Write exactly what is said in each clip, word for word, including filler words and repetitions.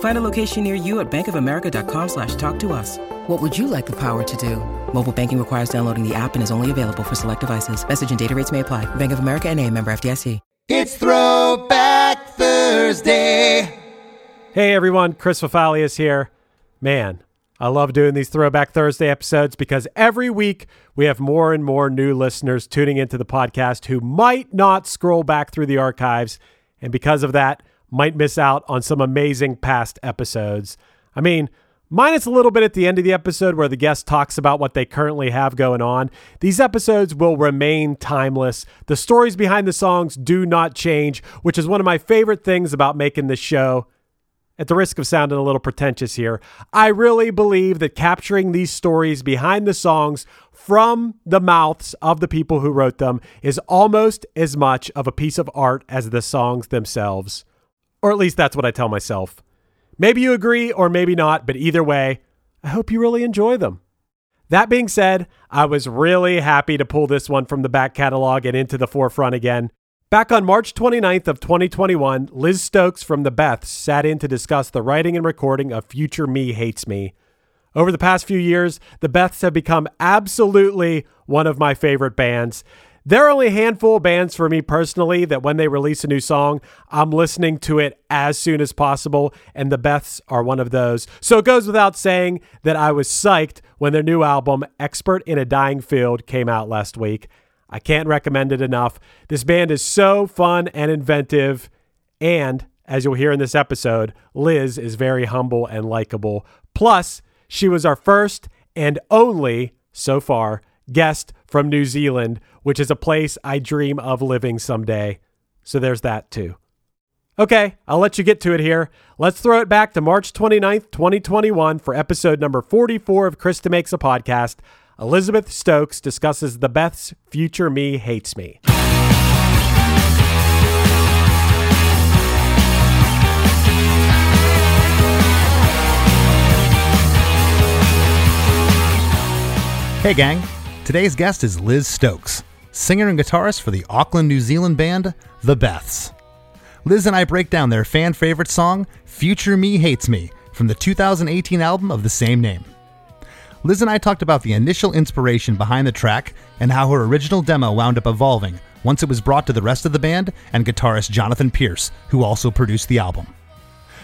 Find a location near you at bankofamerica.com slash talk to us. What would you like the power to do? Mobile banking requires downloading the app and is only available for select devices. Message and data rates may apply. Bank of America N A, member F D I C. It's Throwback Thursday. Hey everyone, Chris Fafali is here. Man, I love doing these Throwback Thursday episodes because every week we have more and more new listeners tuning into the podcast who might not scroll back through the archives and because of that might miss out on some amazing past episodes. I mean, minus a little bit at the end of the episode where the guest talks about what they currently have going on. These episodes will remain timeless. The stories behind the songs do not change, which is one of my favorite things about making this show. At the risk of sounding a little pretentious here, I really believe that capturing these stories behind the songs from the mouths of the people who wrote them is almost as much of a piece of art as the songs themselves. Or at least that's what I tell myself. Maybe you agree or maybe not, but either way, I hope you really enjoy them. That being said, I was really happy to pull this one from the back catalog and into the forefront again. Back on March twenty-ninth of twenty twenty-one, Liz Stokes from The Beths sat in to discuss the writing and recording of Future Me Hates Me. Over the past few years, The Beths have become absolutely one of my favorite bands. There are only a handful of bands for me personally that when they release a new song, I'm listening to it as soon as possible, and The Beths are one of those. So it goes without saying that I was psyched when their new album, Expert in a Dying Field, came out last week. I can't recommend it enough. This band is so fun and inventive, and as you'll hear in this episode, Liz is very humble and likable. Plus, she was our first and only, so far, guest from New Zealand, which is a place I dream of living someday. So there's that too. Okay, I'll let you get to it here. Let's throw it back to March twenty-ninth, twenty twenty-one for episode number forty-four of Chris DeMakes a Podcast. Elizabeth Stokes discusses The Beths' Future Me Hates Me. Hey gang. Today's guest is Liz Stokes, singer and guitarist for the Auckland, New Zealand band, The Beths. Liz and I break down their fan favorite song, Future Me Hates Me, from the two thousand eighteen album of the same name. Liz and I talked about the initial inspiration behind the track and how her original demo wound up evolving once it was brought to the rest of the band and guitarist Jonathan Pierce, who also produced the album.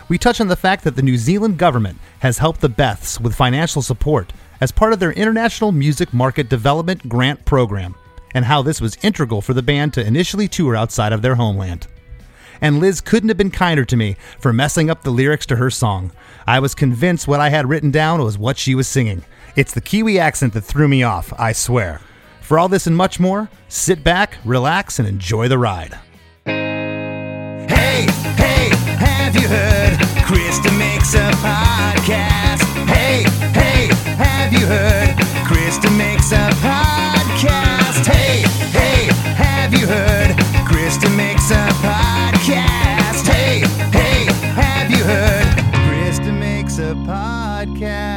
We touch on the fact that the New Zealand government has helped The Beths with financial support as part of their International Music Market Development Grant Program, and how this was integral for the band to initially tour outside of their homeland. And Liz couldn't have been kinder to me for messing up the lyrics to her song. I was convinced what I had written down was what she was singing. It's the Kiwi accent that threw me off, I swear. For all this and much more, sit back, relax, and enjoy the ride. Hey, hey, have you heard? Chris DeMakes a Podcast. Hey, hey. Have you heard? Chris DeMakes a Podcast. Hey, hey, have you heard? Chris DeMakes a Podcast. Hey, hey, have you heard? Chris DeMakes a Podcast.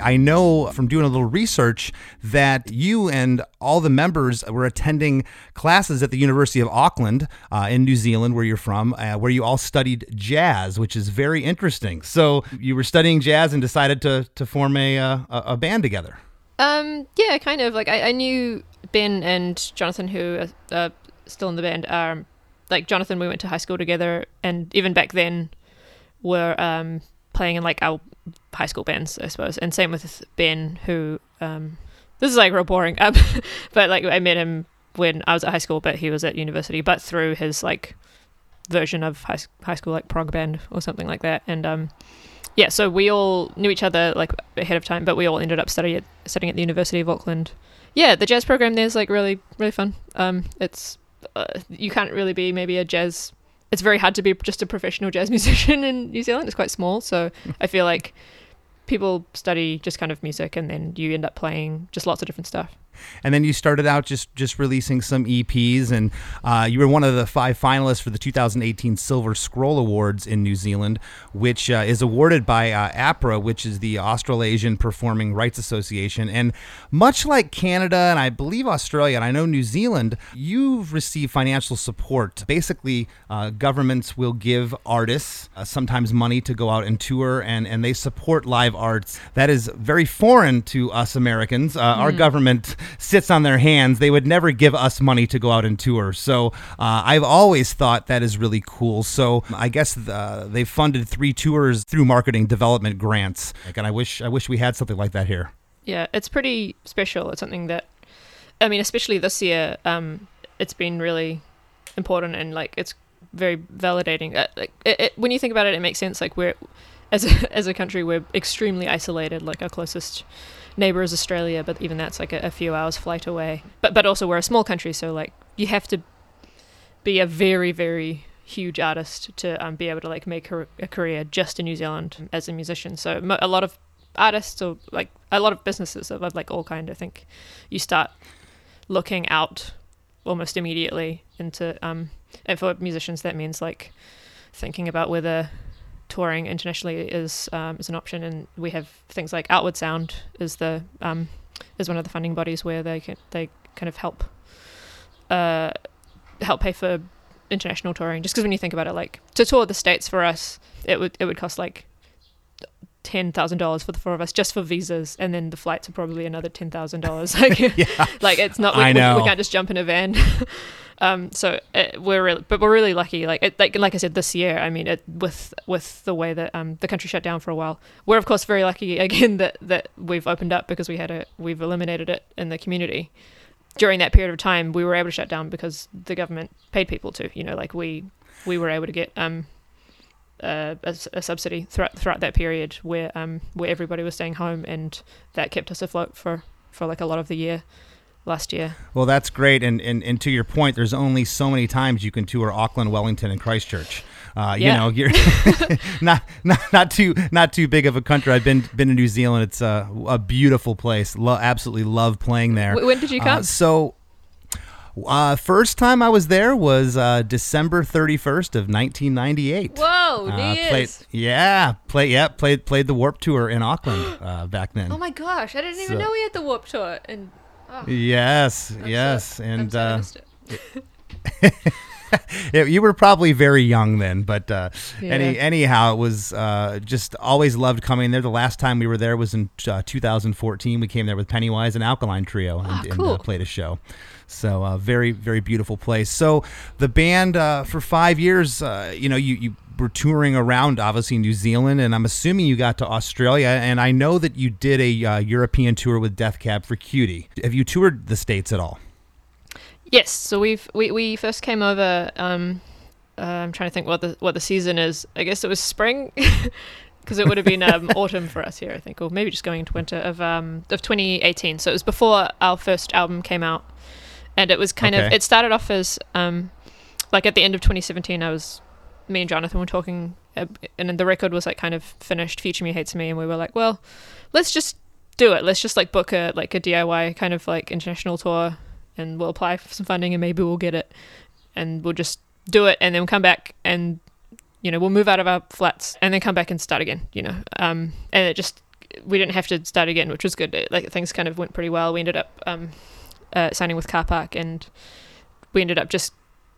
I know from doing a little research that you and all the members were attending classes at the University of Auckland uh, in New Zealand, where you're from, uh, where you all studied jazz, which is very interesting. So you were studying jazz and decided to to form a uh, a band together. Um, yeah, kind of. Like I, I knew Ben and Jonathan, who are uh, still in the band. Um, like Jonathan, we went to high school together, and even back then, were um, playing in like our high school bands, I suppose. And same with Ben, who. Um, This is like real boring, um, but like I met him when I was at high school, but he was at university, but through his like version of high, high school, like prog band or something like that. And um, yeah, so we all knew each other like ahead of time, but we all ended up studying at, studying at the University of Auckland. Yeah, the jazz program there is like really, really fun. Um, it's uh, you can't really be maybe a jazz. It's very hard to be just a professional jazz musician in New Zealand. It's quite small, so I feel like people study just kind of music and then you end up playing just lots of different stuff. and then you started out just just releasing some E Ps, and uh, you were one of the five finalists for the two thousand eighteen Silver Scroll Awards in New Zealand, which uh, is awarded by uh, APRA, which is the Australasian Performing Rights Association. And much like Canada, and I believe Australia, and I know New Zealand, you've received financial support. Basically, uh, governments will give artists uh, sometimes money to go out and tour, and, and they support live arts. That is very foreign to us Americans. Uh, mm. Our government sits on their hands. They would never give us money to go out and tour. So uh, I've always thought that is really cool. So I guess the, they funded three tours through marketing development grants. And I wish I wish we had something like that here. Yeah, it's pretty special. It's something that, I mean, especially this year, um, it's been really important, and like it's very validating. Uh, like it, it, when you think about it, it makes sense. Like we're, as a, as a country, we're extremely isolated. Like our closest neighbor is Australia, but even that's like a, a few hours flight away. But but also we're a small country, so like you have to be a very very huge artist to um, be able to like make a, a career just in New Zealand as a musician. So mo- a lot of artists, or like a lot of businesses of like all kind, I think you start looking out almost immediately into um and for musicians that means like thinking about whether touring internationally is um is an option. And we have things like Outward Sound is the um is one of the funding bodies where they can they kind of help uh help pay for international touring, just because when you think about it, like to tour the States for us it would it would cost like ten thousand dollars for the four of us just for visas, and then the flights are probably another ten thousand dollars. Like, yeah. Like it's not. We, I know. We, we can't just jump in a van. um, so it, we're really, but we're really lucky. Like, it, like, like I said, this year, I mean, it, with with the way that um the country shut down for a while, we're of course very lucky again that that we've opened up because we had a we've eliminated it in the community. During that period of time, we were able to shut down because the government paid people to. You know, like we we were able to get um. Uh, a, a subsidy throughout throughout that period where um where everybody was staying home, and that kept us afloat for for like a lot of the year last year. Well, that's great, and and, and to your point, there's only so many times you can tour Auckland, Wellington, and Christchurch. Uh, you yeah. know, you're not, not not too not too big of a country. I've been been to New Zealand. It's a, a beautiful place. Lo- absolutely love playing there. When did you come? Uh, so. Uh, first time I was there was uh, December thirty-first of nineteen ninety-eight. Whoa, New uh, Year's. Played, yeah, play, yeah, played played the Warped Tour in Auckland uh, back then. Oh my gosh, I didn't so. even know we had the Warped Tour. And oh, yes, I'm yes, so, and so uh, I missed it. You were probably very young then, but uh, yeah. any, anyhow, it was uh, just always loved coming there. The last time we were there was in uh, two thousand fourteen. We came there with Pennywise and Alkaline Trio and, oh, cool. and uh, played a show. So a uh, very, very beautiful place. So the band uh, for five years, uh, you know, you, you were touring around, obviously, New Zealand, and I'm assuming you got to Australia. And I know that you did a uh, European tour with Death Cab for Cutie. Have you toured the States at all? Yes, so we've we, we first came over. Um, uh, I'm trying to think what the what the season is. I guess it was spring, because it would have been um, autumn for us here, I think, or maybe just going into winter of um of twenty eighteen. So it was before our first album came out, and it was kind okay. of it started off as um like at the end of twenty seventeen. I was me and Jonathan were talking, uh, and the record was like kind of finished. Future Me Hates Me, and we were like, well, let's just do it. Let's just like book a like a D I Y kind of like international tour. And we'll apply for some funding, and maybe we'll get it, and we'll just do it, and then we'll come back, and you know, we'll move out of our flats, and then come back and start again, you know. Um, and it just we didn't have to start again, which was good. It, like things kind of went pretty well. We ended up um, uh, signing with Carpark, and we ended up just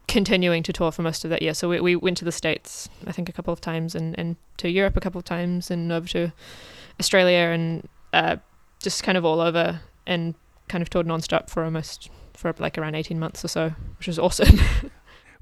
continuing to tour for most of that year. So we we went to the States, I think, a couple of times, and, and to Europe a couple of times, and over to Australia, and uh, just kind of all over, and kind of toured nonstop for almost. for like around eighteen months or so, which was awesome.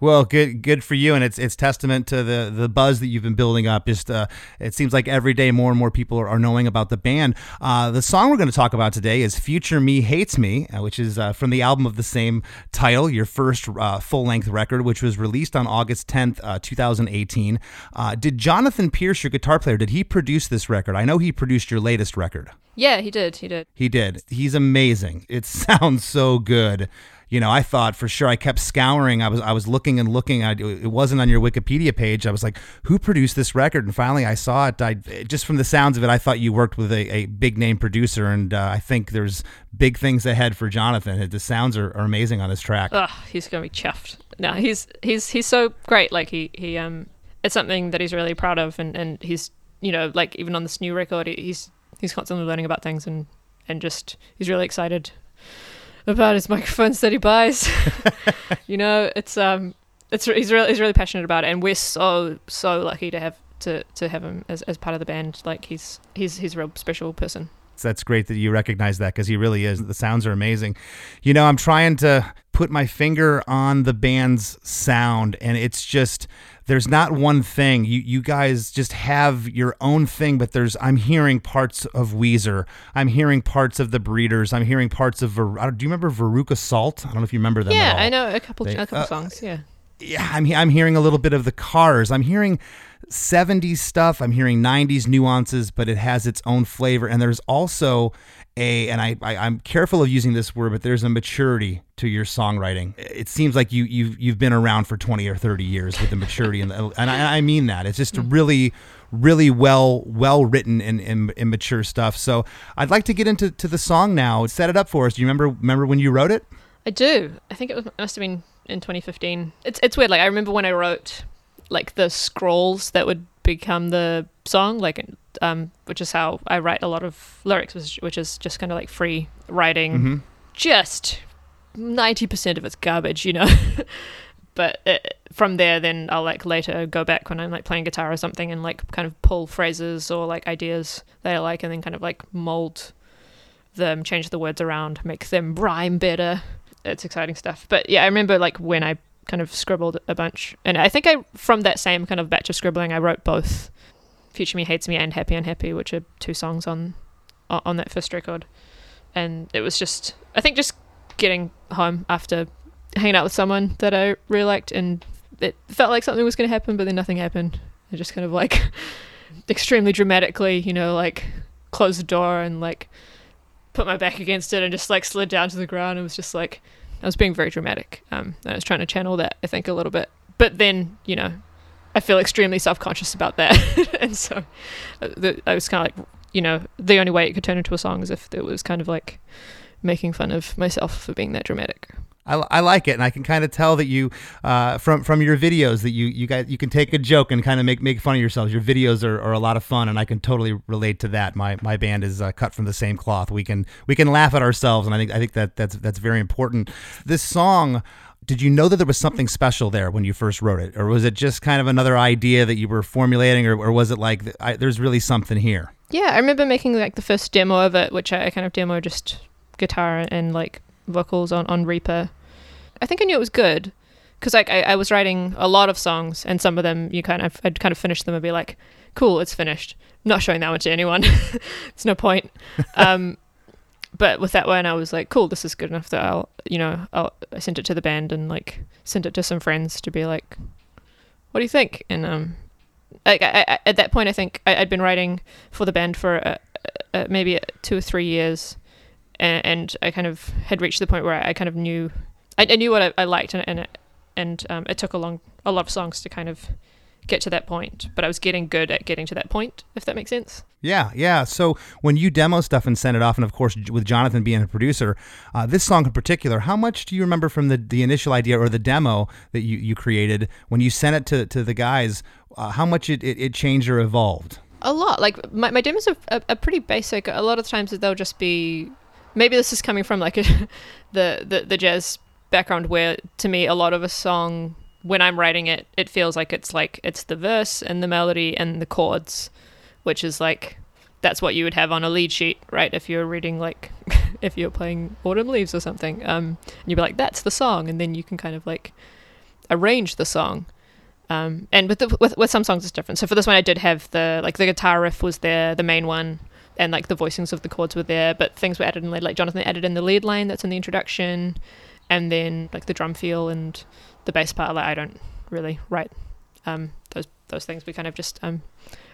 Well, good good for you, and it's it's testament to the the buzz that you've been building up. Just uh, it seems like every day more and more people are, are knowing about the band. Uh, the song we're going to talk about today is Future Me Hates Me, uh, which is uh, from the album of the same title, your first uh, full-length record, which was released on August tenth, uh, two thousand eighteen. Uh, did Jonathan Pierce, your guitar player, did he produce this record? I know he produced your latest record. Yeah, he did. He did. He did. He's amazing. It sounds so good. you know, I thought for sure, I kept scouring. I was, I was looking and looking. I, it wasn't on your Wikipedia page. I was like, who produced this record? And finally I saw it. I, just from the sounds of it, I thought you worked with a, a big name producer. And uh, I think there's big things ahead for Jonathan. The sounds are, are amazing on this track. Oh, he's going to be chuffed. No, he's, he's, he's so great. Like he, he, um, it's something that he's really proud of. And, and he's, you know, like even on this new record, he's, he's constantly learning about things and, and just, he's really excited about his microphones that he buys. You know, it's, um, it's, he's really, he's really passionate about it. And we're so, so lucky to have, to, to have him as, as part of the band. Like he's, he's, he's a real special person. That's great that you recognize that, because he really is. The sounds are amazing. You know, I'm trying to put my finger on the band's sound, and it's just, there's not one thing. You you guys just have your own thing, but there's, I'm hearing parts of Weezer. I'm hearing parts of the Breeders. I'm hearing parts of, Ver, do you remember Veruca Salt? I don't know if you remember them. Yeah, at all. I know a couple, they, a couple uh, songs, yeah. Yeah, I'm, I'm hearing a little bit of the Cars. I'm hearing seventies stuff. I'm hearing nineties nuances, but it has its own flavor. And there's also a, and I, I, I'm careful of using this word, but there's a maturity to your songwriting. It seems like you, you've, you've been around for twenty or thirty years with the maturity. and the, and I, I mean that. It's just really, really well, well written and, and, and mature stuff. So I'd like to get into to the song now. Set it up for us. Do you remember, remember when you wrote it? I do. I think it was, must have been in twenty fifteen. It's it's weird. Like I remember when I wrote like the scrolls that would become the song, like um, which is how I write a lot of lyrics, which, which is just kind of like free writing. Mm-hmm. Just ninety percent of it's garbage, you know. But it, from there, then I'll like later go back when I'm like playing guitar or something and like kind of pull phrases or like ideas that I like, and then kind of like mold them, change the words around, make them rhyme better. It's exciting stuff. But yeah, I remember like when I kind of scribbled a bunch, and I think I from that same kind of batch of scribbling I wrote both Future Me Hates Me and Happy Unhappy, which are two songs on on that first record. And it was just, I think, just getting home after hanging out with someone that I really liked, and it felt like something was going to happen, but then nothing happened. I just kind of like extremely dramatically, you know, like closed the door and like put my back against it and just like slid down to the ground. It was just like, I was being very dramatic. Um, and I was trying to channel that, I think, a little bit. But then, you know, I feel extremely self-conscious about that. And so the, I was kind of like, you know, the only way it could turn into a song is if it was kind of like making fun of myself for being that dramatic. I, I like it, and I can kind of tell that you, uh, from from your videos, that you you guys you can take a joke and kind of make, make fun of yourselves. Your videos are, are a lot of fun, and I can totally relate to that. My my band is uh, cut from the same cloth. We can we can laugh at ourselves, and I think I think that that's that's very important. This song, did you know that there was something special there when you first wrote it, or was it just kind of another idea that you were formulating, or, or was it like I, there's really something here? Yeah, I remember making like the first demo of it, which I, I kind of demo just guitar and like vocals on on Reaper. I think I knew it was good because like I, I was writing a lot of songs, and some of them you kind of I'd kind of finish them and be like, cool, it's finished. I'm not showing that one to anyone. It's no point. Um, but with that one, I was like, cool, this is good enough that I'll, you know, I'll I sent it to the band and like sent it to some friends to be like, what do you think? And um, like I, I, at that point, I think I, I'd been writing for the band for uh, uh, maybe two or three years, and, and I kind of had reached the point where I, I kind of knew. I knew what I, I liked, and and it, and um, it took a long a lot of songs to kind of get to that point. But I was getting good at getting to that point, if that makes sense. Yeah, yeah. So when you demo stuff and send it off, and of course with Jonathan being a producer, uh, this song in particular, how much do you remember from the, the initial idea or the demo that you, you created when you sent it to, to the guys? Uh, how much it, it, it changed or evolved? A lot. Like my my demos are, are, are pretty basic. A lot of the times they'll just be. Maybe this is coming from like a, the, the the jazz background, where to me a lot of a song when I'm writing it it feels like it's like it's the verse and the melody and the chords, which is like that's what you would have on a lead sheet, right? If you're reading like if you're playing Autumn Leaves or something, um and you'd be like, that's the song, and then you can kind of like arrange the song. Um and with the, with, with some songs it's different. So for this one I did have the like the guitar riff was there, the main one, and like the voicings of the chords were there, but things were added in, like Jonathan added in the lead line that's in the introduction. And then like the drum feel and the bass part, like I don't really write um, those those things. We kind of just um,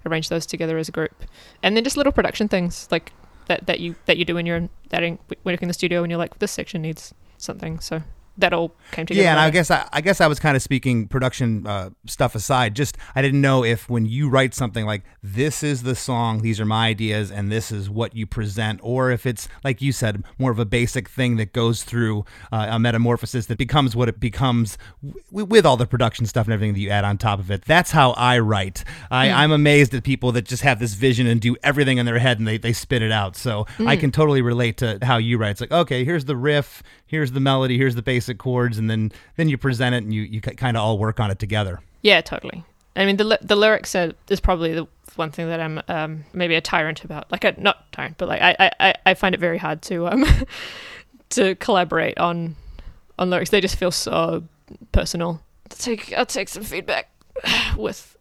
arrange those together as a group. And then just little production things like that, that you that you do when you're in, that in, when you're in the studio and you're like, this section needs something. So that all came together. Yeah, and I guess I, I guess I was kind of speaking production uh, stuff aside. Just I didn't know if when you write something like this is the song, these are my ideas, and this is what you present, or if it's like you said, more of a basic thing that goes through uh, a metamorphosis that becomes what it becomes w- with all the production stuff and everything that you add on top of it. That's how I write. I, mm. I'm amazed at people that just have this vision and do everything in their head and they they spit it out. So mm. I can totally relate to how you write. It's like, okay, here's the riff, here's the melody, here's the basic chords, and then then you present it and you, you kind of all work on it together. Yeah, totally. I mean, the the lyrics are, is probably the one thing that I'm um, maybe a tyrant about. Like, I, not tyrant, but like I, I, I find it very hard to um to collaborate on on lyrics. They just feel so personal. I'll take, I'll take some feedback with...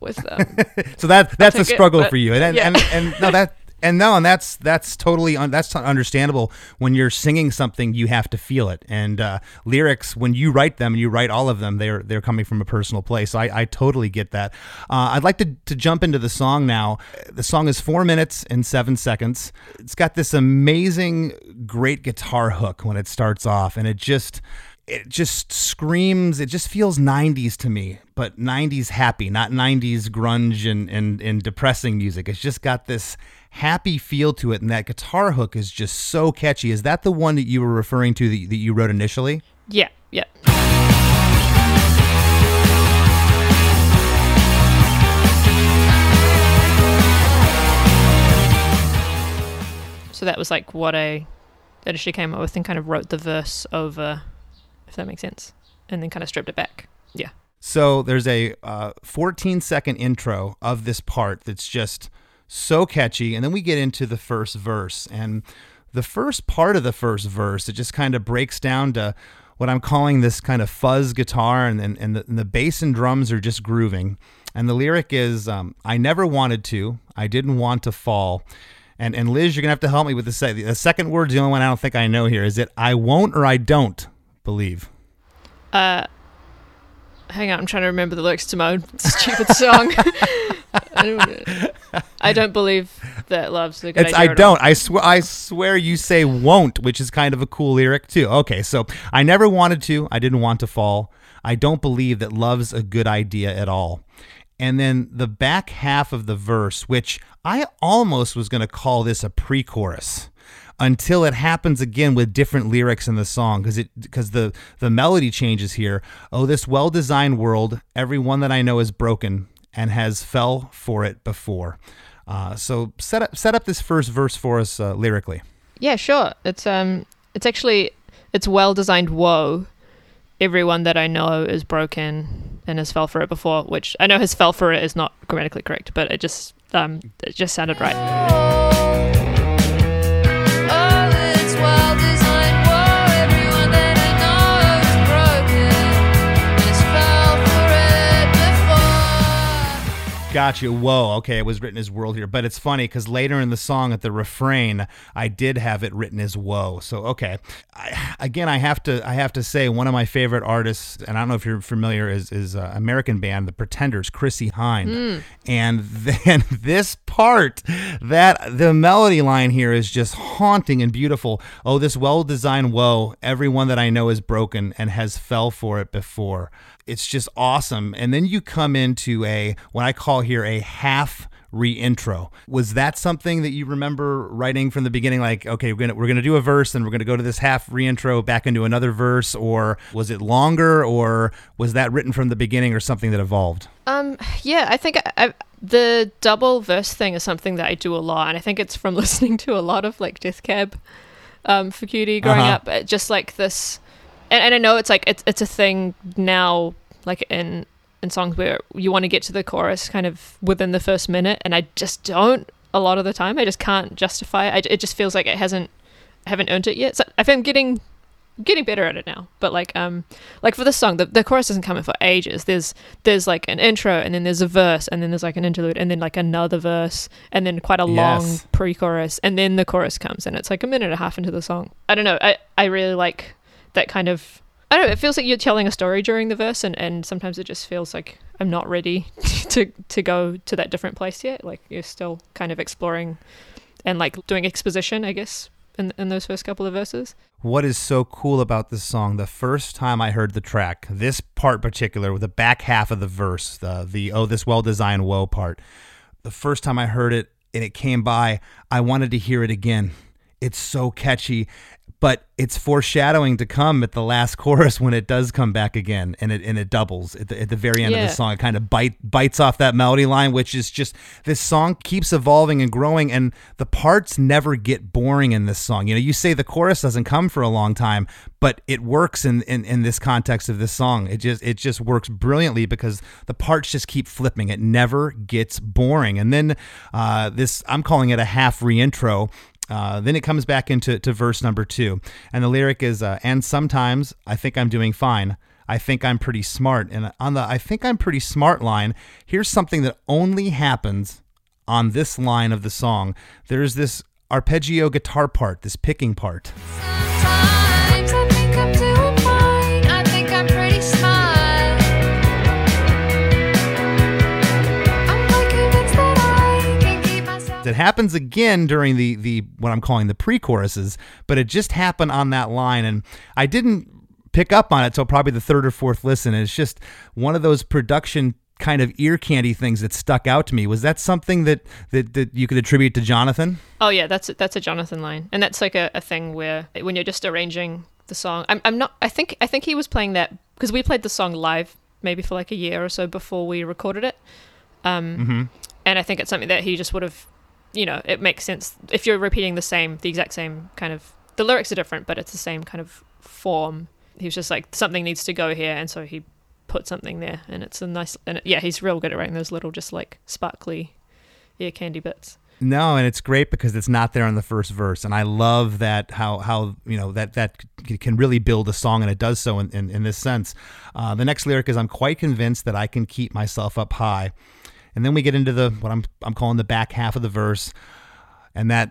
with um, so that that's a struggle it, but, for you and and, yeah. and and no that and no and that's that's totally un, that's understandable. When you're singing something, you have to feel it, and uh lyrics, when you write them, you write all of them, they're they're coming from a personal place. So I, I totally get that. uh I'd like to, to jump into the song now. The song is four minutes and seven seconds. It's got this amazing great guitar hook when it starts off, and it just It just screams, it just feels nineties to me, but nineties happy, not nineties grunge and, and, and depressing music. It's just got this happy feel to it, and that guitar hook is just so catchy. Is that the one that you were referring to that, that you wrote initially? Yeah, yeah. So that was like what I initially came up with and kind of wrote the verse over... if that makes sense, and then kind of stripped it back. Yeah. So there's a uh, fourteen second intro of this part that's just so catchy, and then we get into the first verse. And the first part of the first verse, it just kind of breaks down to what I'm calling this kind of fuzz guitar, and and, and, the, and the bass and drums are just grooving. And the lyric is, um, I never wanted to, I didn't want to fall. And and Liz, you're going to have to help me with the, se- the second word. The only one I don't think I know here. Is it I won't or I don't? Believe. Uh, hang on, I'm trying to remember the lyrics to my own stupid song. I, don't, I don't believe that love's a good it's, idea. I don't. I swear. I swear you say won't, which is kind of a cool lyric too. Okay, so I never wanted to. I didn't want to fall. I don't believe that love's a good idea at all. And then the back half of the verse, which I almost was going to call this a pre-chorus, until it happens again with different lyrics in the song, because it because the, the melody changes here. Oh, this well-designed world, every one that I know is broken and has fell for it before. Uh, so set up set up this first verse for us uh, lyrically. Yeah, sure. It's um it's actually it's well-designed woe. Everyone that I know is broken and has fell for it before, which I know has fell for it is not grammatically correct, but it just um it just sounded right. Gotcha. Whoa. Okay. It was written as world here, but it's funny because later in the song at the refrain, I did have it written as woe. So, okay. I, again, I have to, I have to say one of my favorite artists, and I don't know if you're familiar, is, is uh, American band, The Pretenders, Chrissy Hynde. Mm. And then this part that the melody line here is just haunting and beautiful. Oh, this well-designed woe, everyone that I know is broken and has fell for it before. It's just awesome. And then you come into a, what I call here, a half re-intro. Was that something that you remember writing from the beginning? Like, okay, we're gonna we're gonna do a verse, and we're gonna go to this half re-intro back into another verse, or was it longer, or was that written from the beginning, or something that evolved? Um, yeah, I think I, I, the double verse thing is something that I do a lot, and I think it's from listening to a lot of like Death Cab um, for Cutie growing uh-huh. up. Just like this. And, and I know it's like it's it's a thing now, like in in songs where you want to get to the chorus kind of within the first minute, and I just don't a lot of the time. I just can't justify it. I, it just feels like it hasn't I haven't earned it yet. So I think I'm getting getting better at it now. But like um like for this song, the, the chorus doesn't come in for ages. There's there's like an intro, and then there's a verse, and then there's like an interlude, and then like another verse, and then quite a long yes. pre-chorus, and then the chorus comes, and it's like a minute and a half into the song. I don't know. I, I really like that kind of, I don't know, it feels like you're telling a story during the verse, and, and sometimes it just feels like I'm not ready to to go to that different place yet. Like you're still kind of exploring and like doing exposition, I guess, in, in those first couple of verses. What is so cool about this song, the first time I heard the track, this part particular, with the back half of the verse, the, the oh, this well-designed woe part, the first time I heard it and it came by, I wanted to hear it again. It's so catchy, but it's foreshadowing to come at the last chorus when it does come back again, and it and it doubles at the, at the very end yeah. of the song. It kind of bite, bites off that melody line, which is just, this song keeps evolving and growing, and the parts never get boring in this song. You know, you say the chorus doesn't come for a long time, but it works in, in, in this context of this song. It just it just works brilliantly because the parts just keep flipping. It never gets boring. And then uh, this, I'm calling it a half reintro. Uh, then it comes back into to verse number two, and the lyric is, uh, and sometimes I think I'm doing fine. I think I'm pretty smart. And on the I think I'm pretty smart line, here's something that only happens on this line of the song. There's this arpeggio guitar part, this picking part. Sometimes I think I'm doing fine. I think I'm pretty smart. It happens again during the, the what I'm calling the pre-choruses, but it just happened on that line, and I didn't pick up on it till probably the third or fourth listen. And it's just one of those production kind of ear candy things that stuck out to me. Was that something that, that, that you could attribute to Jonathan? Oh yeah, that's that's a Jonathan line, and that's like a, a thing where when you're just arranging the song, I'm I'm not I think I think he was playing that because we played the song live maybe for like a year or so before we recorded it, um, mm-hmm. and I think it's something that he just would have. You know, it makes sense if you're repeating the same, the exact same kind of, the lyrics are different, but it's the same kind of form. He was just like, something needs to go here. And so he put something there, and it's a nice, and it, yeah, he's real good at writing those little, just like sparkly ear candy bits. No, and it's great because it's not there in the first verse. And I love that how, how you know, that that can really build a song, and it does so in, in, in this sense. Uh, the next lyric is, I'm quite convinced that I can keep myself up high. And then we get into the what I'm I'm calling the back half of the verse, and that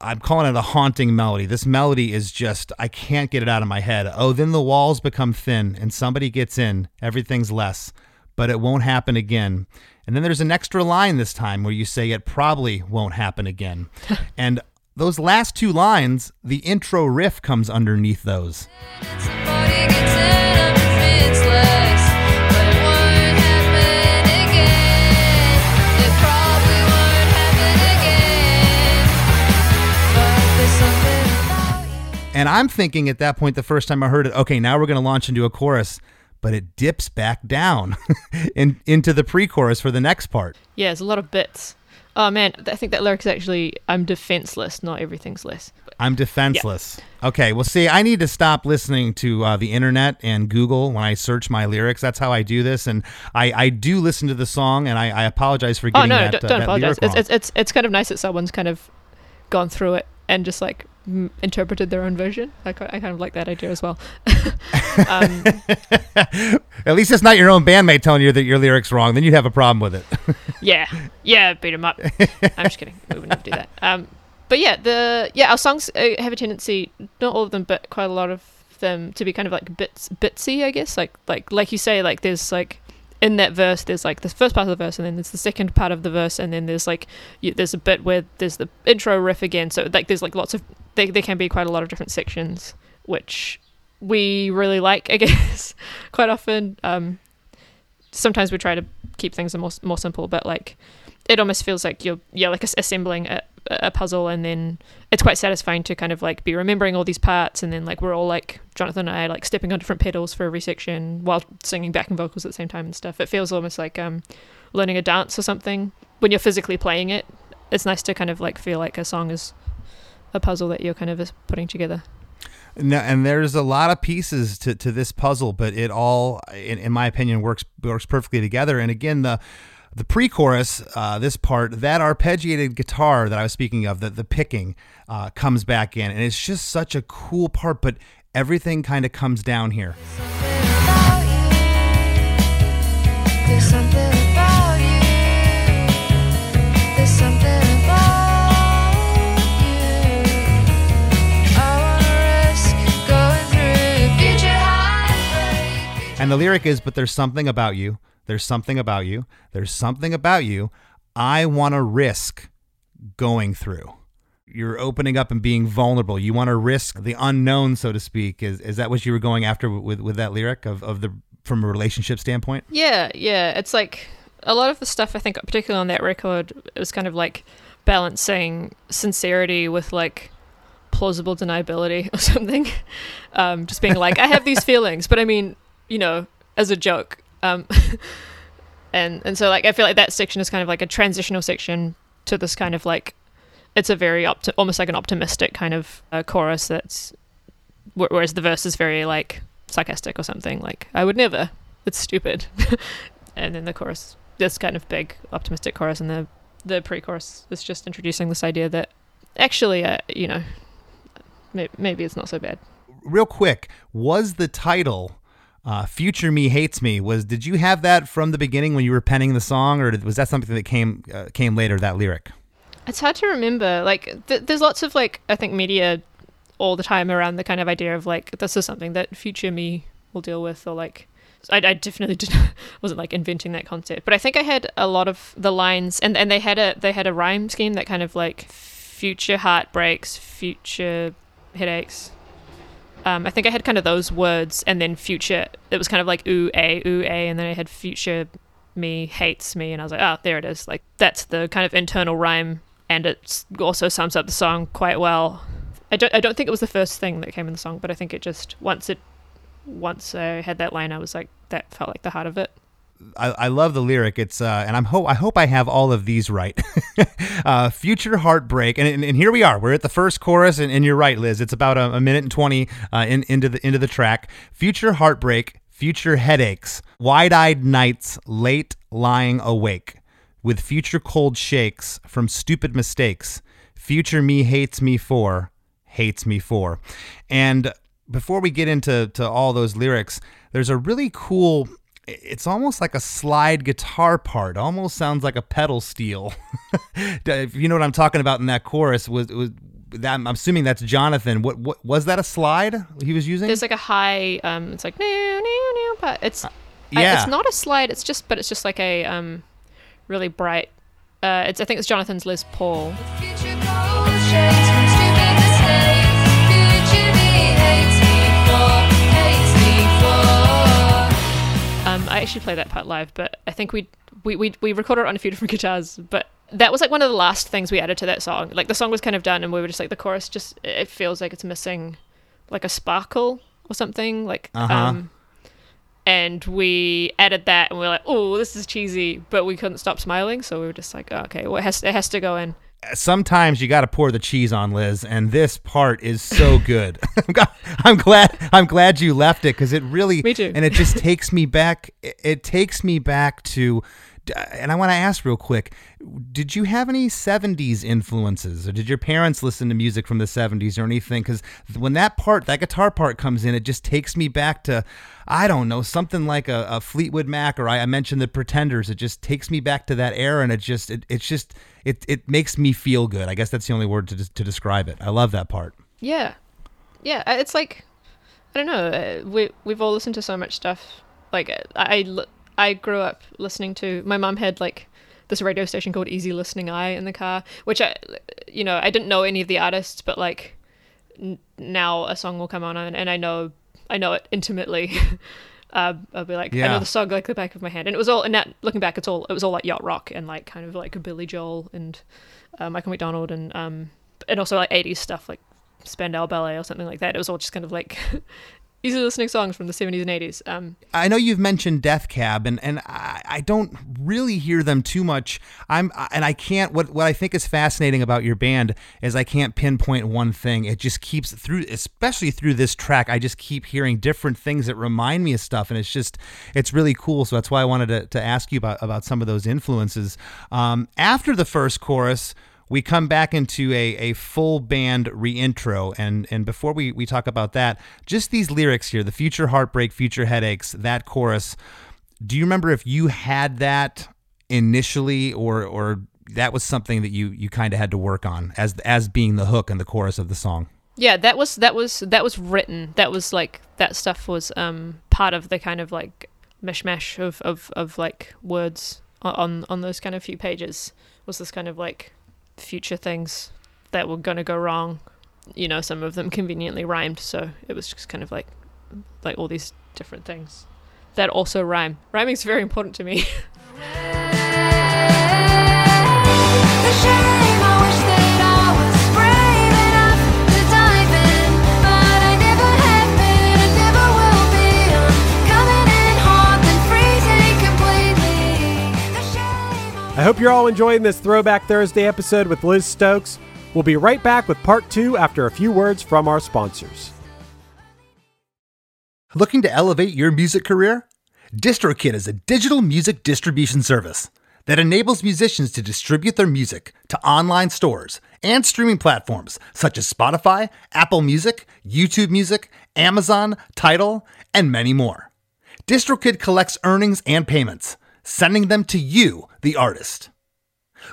I'm calling it a haunting melody. This melody is just, I can't get it out of my head. Oh, then the walls become thin and somebody gets in. Everything's less, but it won't happen again. And then there's an extra line this time where you say it probably won't happen again. And those last two lines, the intro riff comes underneath those. Somebody gets in, everything's less. And I'm thinking at that point, the first time I heard it, okay, now we're going to launch into a chorus, but it dips back down in, into the pre-chorus for the next part. Yeah, it's a lot of bits. Oh, man, I think that lyric is actually, I'm defenseless, not everything's less. I'm defenseless. Yeah. Okay, well, see, I need to stop listening to uh, the internet and Google when I search my lyrics. That's how I do this, and I, I do listen to the song, and I, I apologize for getting that lyric wrong. Oh, no, don't, uh, don't apologize. It's, it's, it's, it's kind of nice that someone's kind of gone through it and just, like, interpreted their own version. I, I kind of like that idea as well. um, At least it's not your own bandmate telling you that your lyric's wrong. Then you'd have a problem with it. yeah, yeah, beat him up. I'm just kidding. We would never do that. Um, but yeah, the yeah our songs have a tendency, not all of them, but quite a lot of them, to be kind of like bits, bitsy, I guess. Like like like you say, like there's like in that verse, there's like the first part of the verse, and then there's the second part of the verse, and then there's like you, there's a bit where there's the intro riff again. So like there's like lots of They, there can be quite a lot of different sections, which we really like, I guess, quite often. Um, sometimes we try to keep things more more simple, but like it almost feels like you're yeah like assembling a, a puzzle, and then it's quite satisfying to kind of like be remembering all these parts, and then like we're all like Jonathan and I like stepping on different pedals for every section while singing backing vocals at the same time and stuff. It feels almost like um, learning a dance or something when you're physically playing it. It's nice to kind of like feel like a song is a puzzle that you're kind of putting together. No, and there's a lot of pieces to, to this puzzle, but it all, in, in my opinion, works works perfectly together. And again, the the pre-chorus, uh, this part, that arpeggiated guitar that I was speaking of, the, the picking, uh, comes back in. And it's just such a cool part, but everything kind of comes down here. There's something about you. There's something about you. And the lyric is, but there's something about you. There's something about you. There's something about you. I want to risk going through. you're opening up and being vulnerable. You want to risk the unknown, so to speak. Is is that what you were going after with with that lyric of of the from a relationship standpoint? Yeah, yeah. It's like a lot of the stuff I think, particularly on that record, it was kind of like balancing sincerity with like plausible deniability or something. Um, just being like, I have these feelings, but I mean, you know, as a joke. Um, and and so like I feel like that section is kind of like a transitional section to this kind of like, it's a very opti- almost like an optimistic kind of uh, chorus. That's whereas the verse is very like sarcastic or something. Like I would never. It's stupid. And then the chorus, this kind of big optimistic chorus, and the the pre-chorus is just introducing this idea that actually, uh, you know, may- maybe it's not so bad. Real quick, was the title uh, "Future Me Hates Me"? Was did you have that from the beginning when you were penning the song, or did, was that something that came uh, came later? That lyric. It's hard to remember. Like, th- there's lots of like I think media all the time around the kind of idea of like this is something that future me will deal with, or like I, I definitely didn't wasn't like inventing that concept, but I think I had a lot of the lines, and, and they had a they had a rhyme scheme that kind of like future heartbreaks, future headaches. Um, I think I had kind of those words, and then future. It was kind of like ooh a ooh a, and then I had future me hates me, and I was like, oh, there it is. Like that's the kind of internal rhyme. And it also sums up the song quite well. I don't. I don't think it was the first thing that came in the song, but I think it just once it, once I had that line, I was like, that felt like the heart of it. I, I love the lyric. It's uh, and I'm hope I hope I have all of these right. uh, future heartbreak, and, and and here we are. We're at the first chorus, and, and you're right, Liz. It's about a, a minute and twenty uh, in, into the into the track. Future heartbreak, future headaches, wide-eyed nights, late lying awake. With future cold shakes from stupid mistakes, future me hates me for, hates me for. And before we get into to all those lyrics, there's a really cool, it's almost like a slide guitar part, almost sounds like a pedal steel. If you know what I'm talking about in that chorus, was, was that, I'm assuming that's Jonathan. What, what was that a slide he was using? There's like a high, um, it's like, no, no, no, but it's, uh, yeah. I, it's not a slide, it's just, but it's just like a... Um, really bright. Uh, it's I think it's Jonathan's Les Paul. Um, I actually play that part live, but I think we we we we recorded it on a few different guitars. But that was like one of the last things we added to that song. Like the song was kind of done, and we were just like the chorus. Just it feels like it's missing, like a sparkle or something. Like uh-huh. um. And we added that, and we were like, "Oh, this is cheesy," but we couldn't stop smiling, so we were just like, oh, "Okay, well, it has it has to go in." Sometimes you got to pour the cheese on, Liz, and this part is so good. I'm glad I'm glad you left it because it really, me too. And it just takes me back. It, it takes me back to, and I want to ask real quick: did you have any seventies influences, or did your parents listen to music from the seventies or anything? Because when that part, that guitar part comes in, it just takes me back to. I don't know, something like a, a Fleetwood Mac, or I, I mentioned the Pretenders. It just takes me back to that era, and it just, it, it's just, it it makes me feel good. I guess that's the only word to to describe it. I love that part. Yeah, yeah. It's like, I don't know. We we've all listened to so much stuff. Like I I grew up listening to. My mom had like this radio station called Easy Listening Eye in the car, which I, you know, I didn't know any of the artists, but like n- now a song will come on, and, and I know. I know it intimately. uh, I'll be like, yeah. I know the song like the back of my hand, and it was all. And now looking back, it's all. It was all like yacht rock and like kind of like Billy Joel and uh, Michael McDonald and um and also like eighties stuff like Spandau Ballet or something like that. It was all just kind of like easy listening songs from the seventies and eighties. Um, I know you've mentioned Death Cab, and and I, I don't really hear them too much. I'm and I can't. What what I think is fascinating about your band is I can't pinpoint one thing. It just keeps through, especially through this track. I just keep hearing different things that remind me of stuff, and it's just it's really cool. So that's why I wanted to to ask you about about some of those influences. Um, after the first chorus. We come back into a, a full band reintro, and and before we, we talk about that, just these lyrics here, the future heartbreak, future headaches, that chorus. Do you remember if you had that initially, or or that was something that you, you kind of had to work on as as being the hook and the chorus of the song? Yeah, that was that was that was written. That was like that stuff was um part of the kind of like mishmash of of, of like words on on those kind of few pages. Was this kind of like future things that were going to go wrong, you know, some of them conveniently rhymed. So it was just kind of like, like all these different things that also rhyme. Rhyming is very important to me. I hope you're all enjoying this Throwback Thursday episode with Liz Stokes. We'll be right back with part two after a few words from our sponsors. Looking to elevate your music career? DistroKid is a digital music distribution service that enables musicians to distribute their music to online stores and streaming platforms such as Spotify, Apple Music, YouTube Music, Amazon, Tidal, and many more. DistroKid collects earnings and payments, sending them to you, the artist.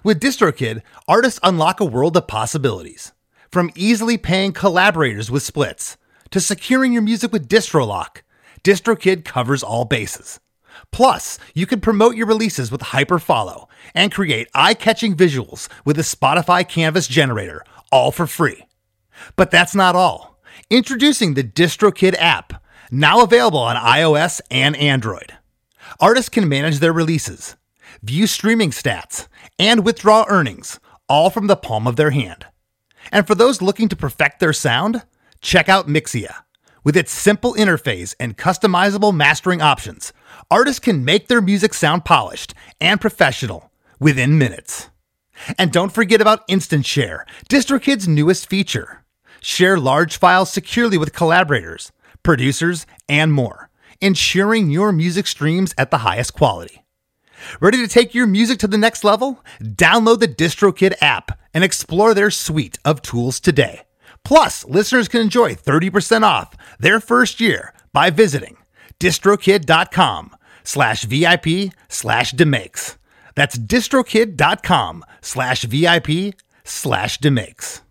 With DistroKid, artists unlock a world of possibilities, from easily paying collaborators with splits to securing your music with DistroLock. DistroKid covers all bases. Plus, you can promote your releases with HyperFollow and create eye-catching visuals with a Spotify canvas generator, all for free. But that's not all. Introducing the DistroKid app, now available on iOS and Android. Artists can manage their releases, view streaming stats, and withdraw earnings, all from the palm of their hand. And for those looking to perfect their sound, check out Mixia. With its simple interface and customizable mastering options, artists can make their music sound polished and professional within minutes. And don't forget about Instant Share, DistroKid's newest feature. Share large files securely with collaborators, producers, and more, ensuring your music streams at the highest quality. Ready to take your music to the next level? Download the DistroKid app and explore their suite of tools today. Plus, listeners can enjoy thirty percent off their first year by visiting distrokid.com slash VIP slash DeMakes. That's distrokid.com slash VIP slash DeMakes.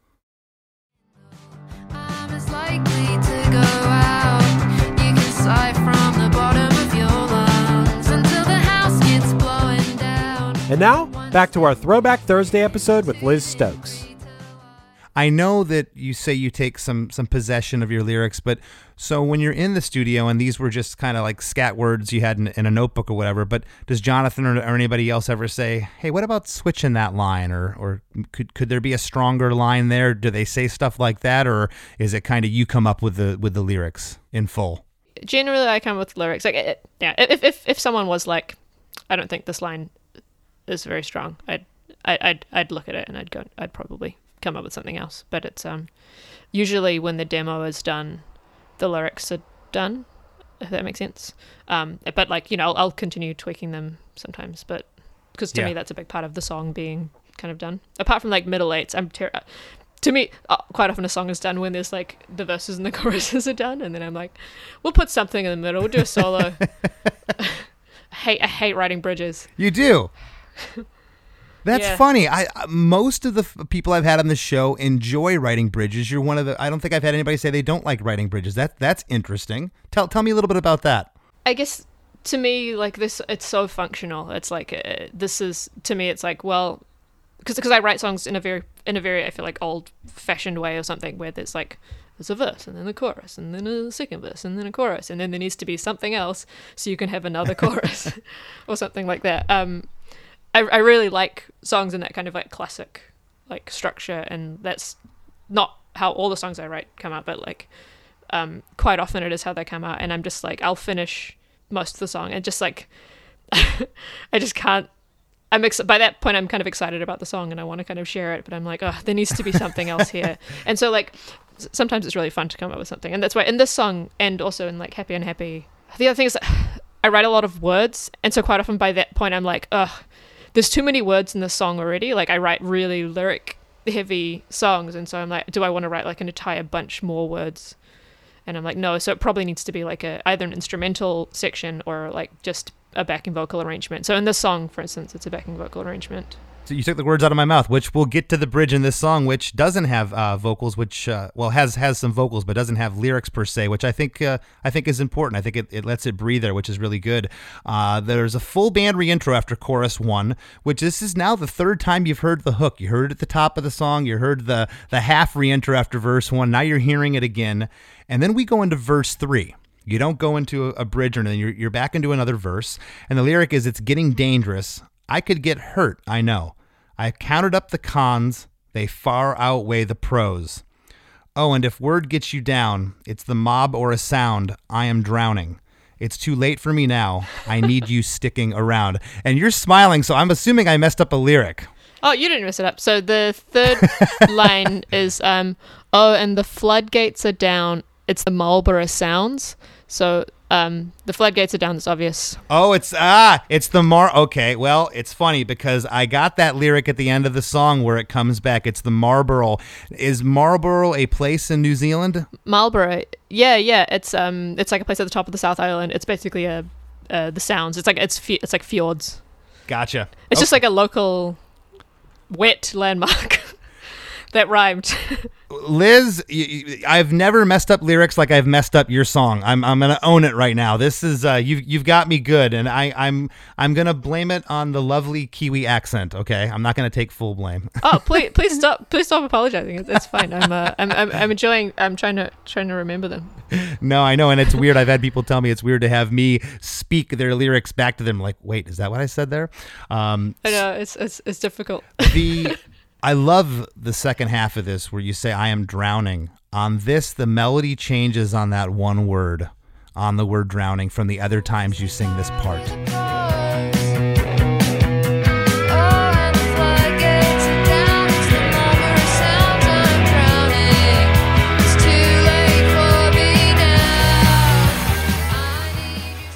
I'm as likely to go out. You can sigh from the bottom of your lungs until the house gets blowing down. And now, back to our Throwback Thursday episode with Liz Stokes. I know that you say you take some some possession of your lyrics, but so when you're in the studio, and these were just kind of like scat words you had in, in a notebook or whatever, but does Jonathan or, or anybody else ever say, hey, what about switching that line? Or or could could there be a stronger line there? Do they say stuff like that? Or is it kind of you come up with the with the lyrics in full? Generally, I come with lyrics. Like, it, yeah, if, if if someone was like, I don't think this line is very strong, I'd, I, I'd, I'd look at it and I'd go, I'd probably come up with something else. But it's um usually when the demo is done, the lyrics are done, if that makes sense. Um but like, you know, I'll, I'll continue tweaking them sometimes, but because to yeah. me that's a big part of the song being kind of done, apart from like middle eights. I'm ter- to me uh, quite often a song is done when there's like the verses and the choruses are done, and then I'm like, we'll put something in the middle, we'll do a solo. I hate I hate writing bridges. You do? That's yeah. funny. I most of the f- people I've had on the show enjoy writing bridges. You're one of the. I don't think I've had anybody say they don't like writing bridges. That that's interesting. Tell tell me a little bit about that. I guess to me, like this, it's so functional. It's like uh, this is to me. It's like, well, because because I write songs in a very in a very I feel like old fashioned way or something, where there's like there's a verse and then the chorus and then a second verse and then a chorus and then there needs to be something else so you can have another chorus or something like that. Um. I, I really like songs in that kind of like classic like structure, and that's not how all the songs I write come out, but like um quite often it is how they come out, and I'm just like, I'll finish most of the song and just like I just can't I'm ex- by that point I'm kind of excited about the song and I want to kind of share it, but I'm like, oh, there needs to be something else here. And so like s- sometimes it's really fun to come up with something, and that's why in this song and also in like Happy Unhappy, the other thing is I write a lot of words, and so quite often by that point I'm like, ugh, there's too many words in this song already. Like, I write really lyric heavy songs, and so I'm like, do I want to write like an entire bunch more words? And I'm like, no, so it probably needs to be like a either an instrumental section or like just a backing vocal arrangement. So in this song, for instance, it's a backing vocal arrangement. Correct. You took the words out of my mouth, which we'll get to the bridge in this song, which doesn't have uh, vocals, which, uh, well, has has some vocals, but doesn't have lyrics per se, which I think uh, I think is important. I think it, it lets it breathe there, which is really good. Uh, there's a full band reintro after chorus one, which this is now the third time you've heard the hook. You heard it at the top of the song. You heard the, the half reintro after verse one. Now you're hearing it again. And then we go into verse three. You don't go into a bridge or anything. You're, you're back into another verse. And the lyric is, it's getting dangerous. I could get hurt, I know. I counted up the cons. They far outweigh the pros. Oh, and if word gets you down, it's the mob or a sound. I am drowning. It's too late for me now. I need you sticking around. And you're smiling, so I'm assuming I messed up a lyric. Oh, you didn't mess it up. So the third line is, um, oh, and the floodgates are down. It's the Marlborough Sounds. So um, the floodgates are down. It's obvious. Oh, it's ah, it's the Mar. Okay, well, it's funny because I got that lyric at the end of the song where it comes back. It's the Marlborough. Is Marlborough a place in New Zealand? Marlborough. Yeah, yeah. It's um, it's like a place at the top of the South Island. It's basically a, uh, the Sounds. It's like it's it's like fjords. Gotcha. It's okay. Just like a local wet landmark. That rhymed. Liz, I've never messed up lyrics like I've messed up your song. I'm I'm gonna own it right now. This is uh, you've you've got me good, and I I'm I'm gonna blame it on the lovely Kiwi accent. Okay, I'm not gonna take full blame. Oh, please please stop please stop apologizing. It's, it's fine. I'm, uh, I'm I'm I'm enjoying. I'm trying to trying to remember them. No, I know, and it's weird. I've had people tell me it's weird to have me speak their lyrics back to them. Like, wait, is that what I said there? Um, I know it's it's it's difficult. The I love the second half of this where you say, I am drowning. On this, the melody changes on that one word, on the word drowning, from the other times you sing this part.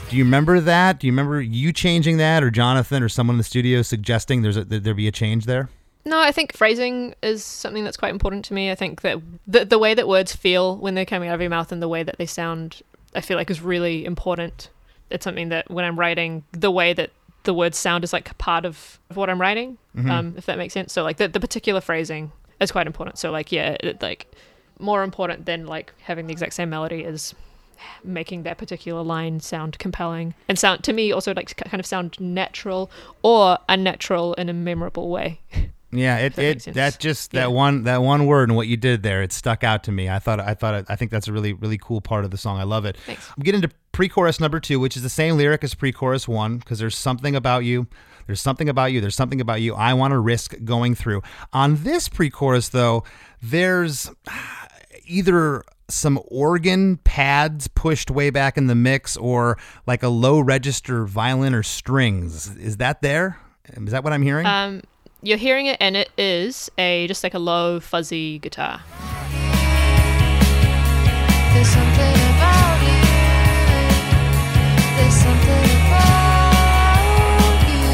Do you remember that? Do you remember you changing that, or Jonathan or someone in the studio suggesting there's a, there be a change there? No, I think phrasing is something that's quite important to me. I think that the, the way that words feel when they're coming out of your mouth and the way that they sound, I feel like is really important. It's something that when I'm writing, the way that the words sound is like part of what I'm writing, mm-hmm. um, if that makes sense. So like the, the particular phrasing is quite important. So like, yeah, it, like more important than like having the exact same melody is making that particular line sound compelling and sound to me also like kind of sound natural or unnatural in a memorable way. Yeah, it, it that, that just yeah. that one that one word and what you did there, it stuck out to me. I thought I thought I think that's a really really cool part of the song. I love it. Thanks. We get into pre-chorus number two, which is the same lyric as pre-chorus one, because there's something about you, there's something about you, there's something about you. I want to risk going through. On this pre-chorus though, there's either some organ pads pushed way back in the mix, or like a low register violin or strings. Is that there? Is that what I'm hearing? Um. You're hearing it, and it is a just like a low, fuzzy guitar. There's something about you. There's something about you.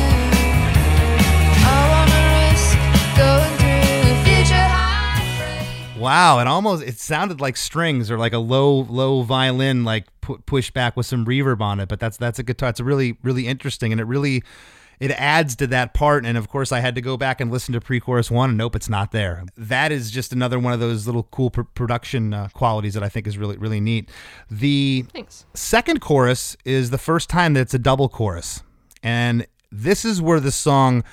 I wanna risk going through a future heartbreak. Wow, it almost it sounded like strings or like a low, low violin, like pu- push back with some reverb on it. But that's that's a guitar. It's really, really interesting, and it really. It adds to that part, and of course I had to go back and listen to pre-chorus one, and nope, it's not there. That is just another one of those little cool pr- production uh, qualities that I think is really, really neat. The Thanks. Second chorus is the first time that it's a double chorus, and this is where the song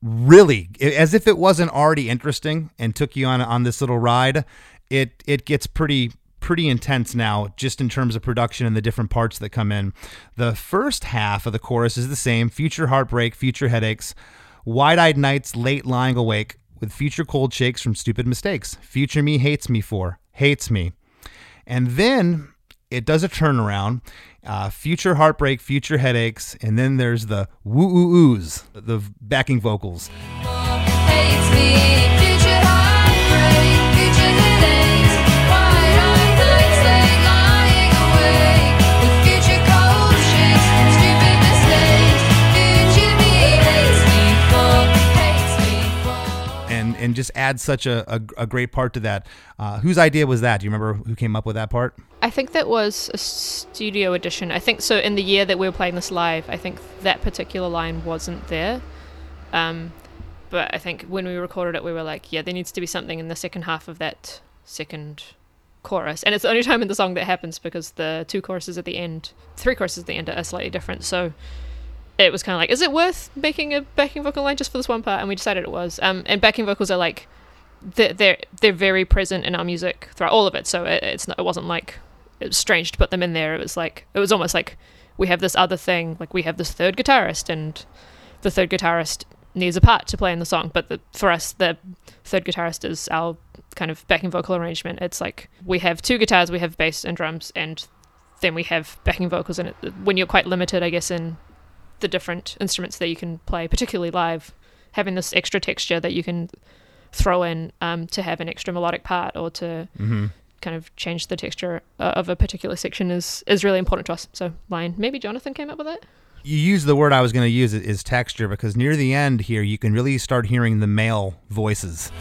really, as if it wasn't already interesting and took you on on this little ride, it it gets pretty... pretty intense now, just in terms of production and the different parts that come in. The first half of the chorus is the same: future heartbreak, future headaches, wide-eyed nights, late lying awake, with future cold shakes from stupid mistakes. Future me hates me for, hates me. And then it does a turnaround, uh, future heartbreak, future headaches, and then there's the woo-oo-oos, the backing vocals. Hates me. And just adds such a, a, a great part to that. Uh, whose idea was that? Do you remember who came up with that part? I think that was a studio edition. I think so in the year that we were playing this live, I think that particular line wasn't there. Um, But I think when we recorded it, we were like, yeah, there needs to be something in the second half of that second chorus. And it's the only time in the song that happens, because the two choruses at the end, three choruses at the end are slightly different. So it was kind of like, is it worth making a backing vocal line just for this one part? And we decided it was. Um, and backing vocals are like, they're, they're, they're very present in our music throughout all of it. So it, it's not, it wasn't like it was strange to put them in there. It was like, it was almost like we have this other thing, like we have this third guitarist, and the third guitarist needs a part to play in the song, but the, for us the third guitarist is our kind of backing vocal arrangement. It's like we have two guitars, we have bass and drums, and then we have backing vocals in it. When you're quite limited, I guess, in the different instruments that you can play, particularly live, having this extra texture that you can throw in um, to have an extra melodic part, or to mm-hmm. kind of change the texture of a particular section is is really important to us. So Lion, maybe Jonathan came up with it. You use the word I was going to use, is texture, because near the end here, you can really start hearing the male voices.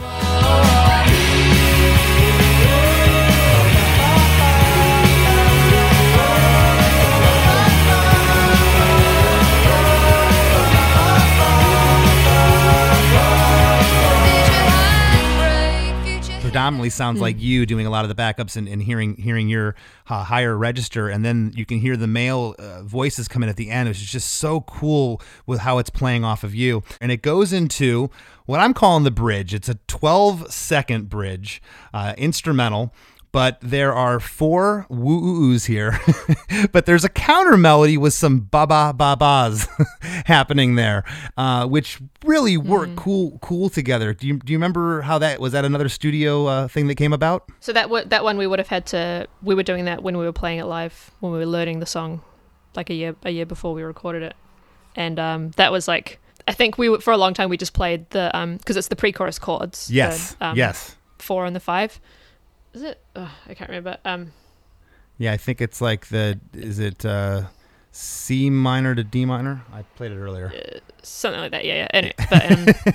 Predominantly sounds mm. like you doing a lot of the backups and, and hearing hearing your uh, higher register, and then you can hear the male uh, voices come in at the end, which is just so cool with how it's playing off of you. And it goes into what I'm calling the bridge. It's a twelve second bridge, uh, instrumental, but there are four woo-oos here, but there's a counter melody with some ba-ba-ba-bas happening there, uh, which really work mm-hmm. cool cool together. Do you do you remember how that, was that another studio uh, thing that came about? So that w- that one we would have had to, we were doing that when we were playing it live, when we were learning the song, like a year a year before we recorded it. And um, that was like, I think we, for a long time we just played the, because um, it's the pre-chorus chords. Yes, the, um, yes. Four and the five. Is it? Oh, I can't remember. Um, yeah, I think it's like the, is it uh, C minor to D minor? I played it earlier. Uh, something like that, yeah. yeah. Anyway, but, um,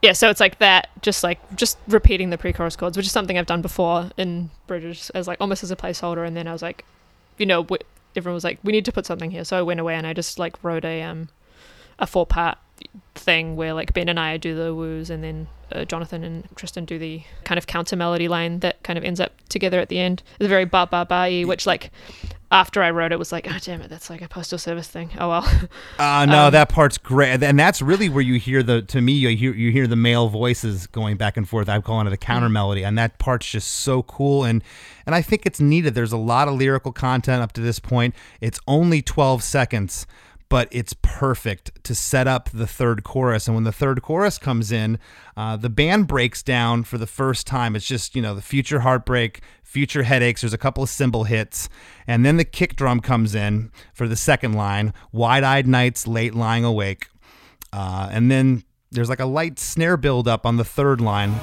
yeah, so it's like that, just like, just repeating the pre-chorus chords, which is something I've done before in bridges, as like, almost as a placeholder. And then I was like, you know, we, everyone was like, we need to put something here. So I went away and I just like wrote a um a four-part thing where like Ben and I do the woos, and then uh, Jonathan and Tristan do the kind of counter melody line that kind of ends up together at the end. It's very ba ba ba-y, which like after I wrote it was like, oh damn it, that's like a postal service thing. Oh well. Uh no, um, that part's great, and that's really where you hear the, to me, you hear you hear the male voices going back and forth. I'm calling it a counter melody, and that part's just so cool, and and I think it's needed. There's a lot of lyrical content up to this point. It's only twelve seconds. But it's perfect to set up the third chorus. And when the third chorus comes in, uh, the band breaks down for the first time. It's just, you know, the future heartbreak, future headaches. There's a couple of cymbal hits. And then the kick drum comes in for the second line, wide-eyed nights, late lying awake. Uh, and then there's like a light snare build up on the third line.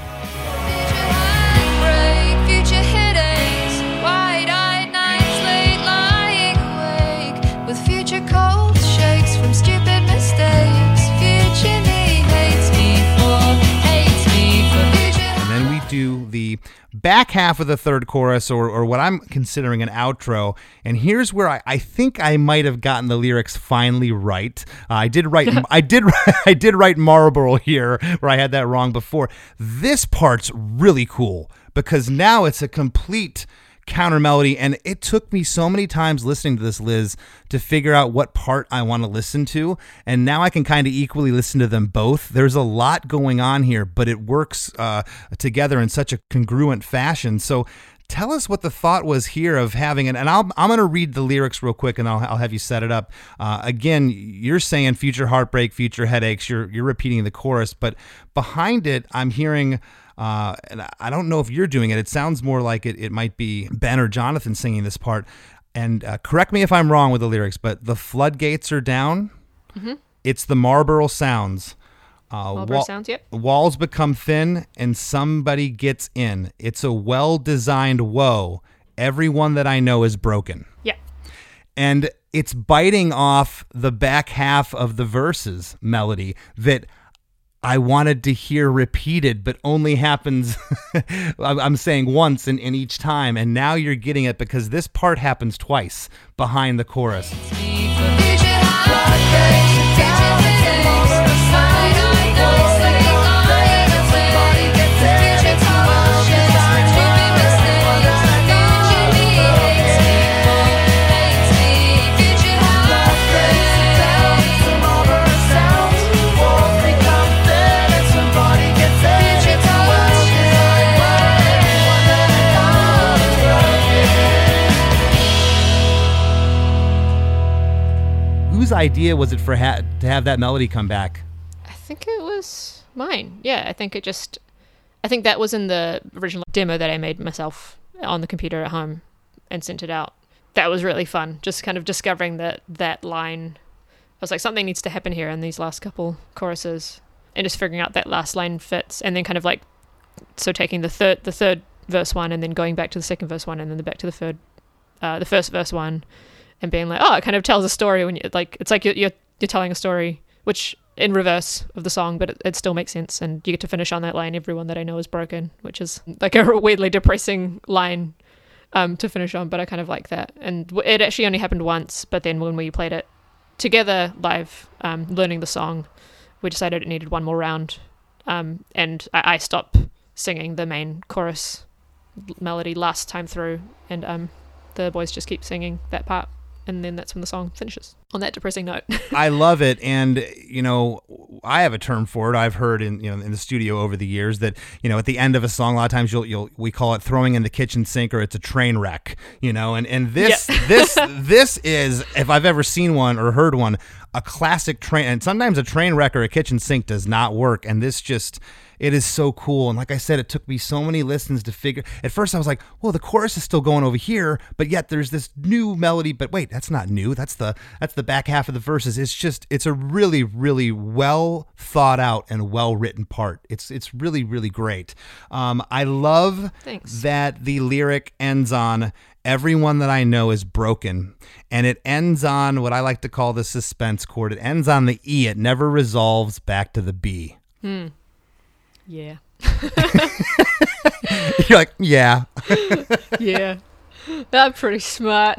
Do the back half of the third chorus, or or what I'm considering an outro, and here's where I, I think I might have gotten the lyrics finally right. Uh, I did write I did I did write Marlborough here, where I had that wrong before. This part's really cool because now it's a complete counter melody, and it took me so many times listening to this, Liz, to figure out what part I want to listen to, and now I can kind of equally listen to them both. There's a lot going on here, but it works uh, together in such a congruent fashion. So tell us what the thought was here of having it, and I'll, I'm going to read the lyrics real quick, and I'll, I'll have you set it up. Uh, again, you're saying future heartbreak, future headaches, you're, you're repeating the chorus, but behind it I'm hearing... Uh, and I don't know if you're doing it. It sounds more like it, it might be Ben or Jonathan singing this part. And uh, correct me if I'm wrong with the lyrics, but the floodgates are down. Mm-hmm. It's the Marlborough Sounds. Uh, Marlborough wa- Sounds, yep. Walls become thin and somebody gets in. It's a well-designed woe. Everyone that I know is broken. Yeah. And it's biting off the back half of the verses melody that I wanted to hear repeated, but only happens, I'm saying once in, in each time, and now you're getting it because this part happens twice behind the chorus. whose idea was it for ha- to have that melody come back? I think it was mine. Yeah, I think it just, I think that was in the original demo that I made myself on the computer at home and sent it out. That was really fun, just kind of discovering that that line. I was like, something needs to happen here in these last couple choruses, and just figuring out that last line fits, and then kind of like, so taking the third the third verse one and then going back to the second verse one and then back to the third uh, the first verse one, and being like, oh, it kind of tells a story when you like, it's like you're you're, you're telling a story, which in reverse of the song, but it, it still makes sense, and you get to finish on that line, everyone that I know is broken, which is like a weirdly depressing line Um, to finish on, but I kind of like that. And it actually only happened once, but then when we played it together live, um, learning the song, we decided it needed one more round, um, and I, I stopped singing the main chorus melody last time through, and um, the boys just keep singing that part, and then that's when the song finishes on that depressing note. I love it, and you know, I have a term for it. I've heard in you know in the studio over the years that you know at the end of a song, a lot of times you'll you'll we call it throwing in the kitchen sink, or it's a train wreck, you know. And and this yeah. this this is, if I've ever seen one or heard one, a classic train. And sometimes a train wreck or a kitchen sink does not work, and this just. It is so cool. And like I said, it took me so many listens to figure. At first I was like, well, the chorus is still going over here, but yet there's this new melody. But wait, that's not new. That's the that's the back half of the verses. It's just, it's a really, really well thought out and well written part. It's it's really, really great. Um, I love Thanks. That the lyric ends on, everyone that I know is broken. And it ends on what I like to call the suspense chord. It ends on the E. It never resolves back to the B. Hmm. Yeah. You're like, yeah. Yeah. That's pretty smart.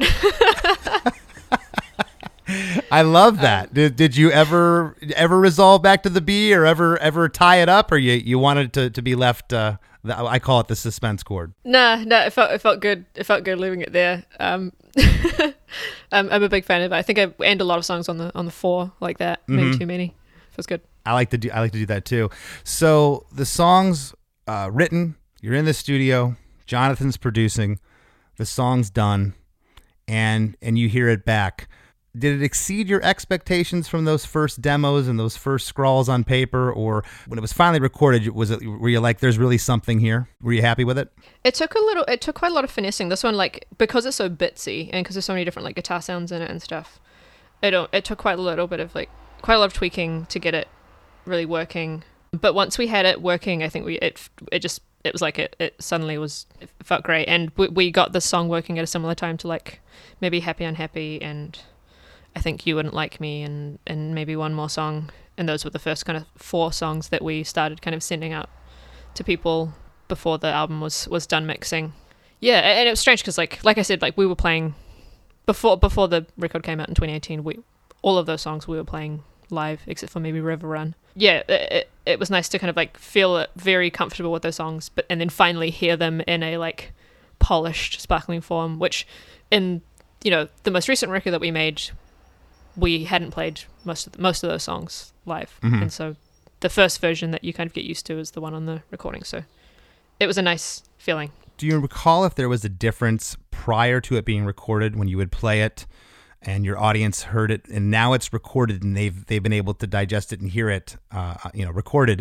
I love that. Um, did did you ever ever resolve back to the B, or ever ever tie it up, or you, you wanted to, to be left, uh, the, I call it the suspense chord? Nah, no, nah, it felt it felt good. It felt good leaving it there. Um, I'm, I'm a big fan of it. I think I end a lot of songs on the on the four like that. Mm-hmm. Maybe too many. It was good. I like to do I like to do that too. So the song's uh, written, you're in the studio, Jonathan's producing, the song's done, and and you hear it back. Did it exceed your expectations from those first demos and those first scrawls on paper, or when it was finally recorded, was it, were you like, there's really something here? Were you happy with it? It took a little it took quite a lot of finessing. This one, like, because it's so bitsy and because there's so many different like guitar sounds in it and stuff, it don't, it took quite a little bit of like quite a lot of tweaking to get it really working. But once we had it working, I think we it it just it was like it, it suddenly was it felt great, and we, we got this song working at a similar time to like maybe Happy Unhappy and I Think You Wouldn't Like Me and and maybe one more song, and those were the first kind of four songs that we started kind of sending out to people before the album was was done mixing. Yeah, and it was strange because like like I said, like we were playing before before the record came out in twenty eighteen, we all of those songs we were playing live except for maybe River Run. Yeah, it, it, it was nice to kind of like feel very comfortable with those songs, but and then finally hear them in a like polished, sparkling form, which in you know the most recent record that we made, we hadn't played most of the, most of those songs live. Mm-hmm. And so the first version that you kind of get used to is the one on the recording, so it was a nice feeling. Do you recall if there was a difference prior to it being recorded when you would play it and your audience heard it, and now it's recorded, and they've they've been able to digest it and hear it, uh, you know, recorded?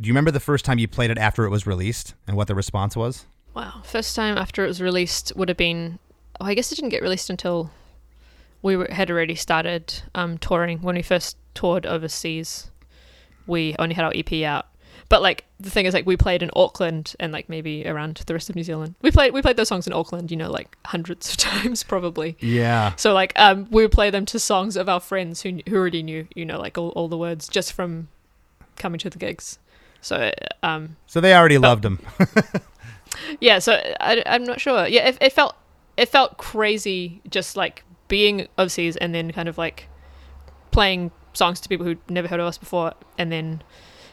Do you remember the first time you played it after it was released, and what the response was? Wow, first time after it was released would have been, oh, I guess it didn't get released until we were, had already started um, touring. When we first toured overseas, we only had our E P out. But like the thing is, like we played in Auckland and like maybe around the rest of New Zealand. We played we played those songs in Auckland, you know, like hundreds of times probably. Yeah. So like um, we would play them to songs of our friends who who already knew, you know, like all, all the words just from coming to the gigs. So um. So they already felt, loved them. Yeah. So I, I'm not sure. Yeah. It, it felt it felt crazy just like being overseas and then kind of like playing songs to people who'd never heard of us before, and then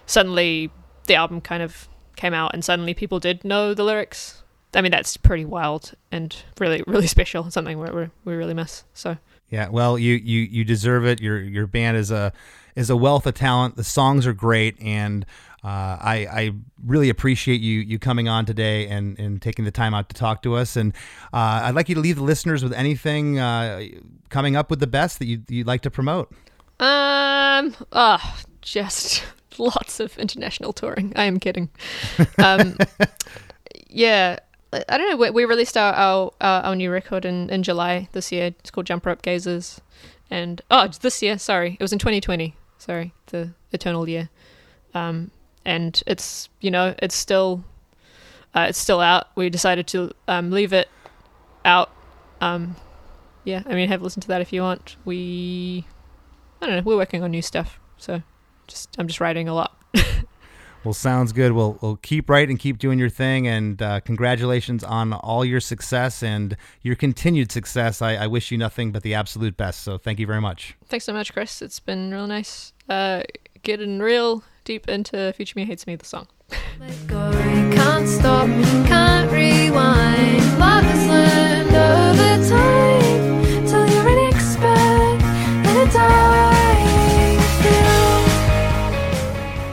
suddenly the album kind of came out and suddenly people did know the lyrics. I mean, that's pretty wild and really, really special. Something we we really miss. So yeah, well, you, you, you deserve it. Your your band is a is a wealth of talent. The songs are great, and Uh, I, I really appreciate you you coming on today and, and taking the time out to talk to us. And uh, I'd like you to leave the listeners with anything uh, coming up with the best that you'd, you'd like to promote. Um, oh, just lots of international touring. I am kidding. Um, yeah, I don't know. We, we released our our, uh, our new record in, in July this year. It's called Jump Rope Gazers. And, oh, this year, sorry. It was in twenty twenty. Sorry, the eternal year. Um, and it's, you know, it's still, uh, it's still out. We decided to, um, leave it out. Um, yeah, I mean, have a listen to that if you want. We, I don't know, we're working on new stuff. So just, I'm just writing a lot. Well, sounds good. We'll, we'll keep writing, keep doing your thing. And, uh, congratulations on all your success and your continued success. I, I wish you nothing but the absolute best. So thank you very much. Thanks so much, Chris. It's been real nice, uh, getting real deep into Future Me Hates Me, the song. Let's go, can't stop, can't rewind. Love is learned over time till you're an expert in a dying field.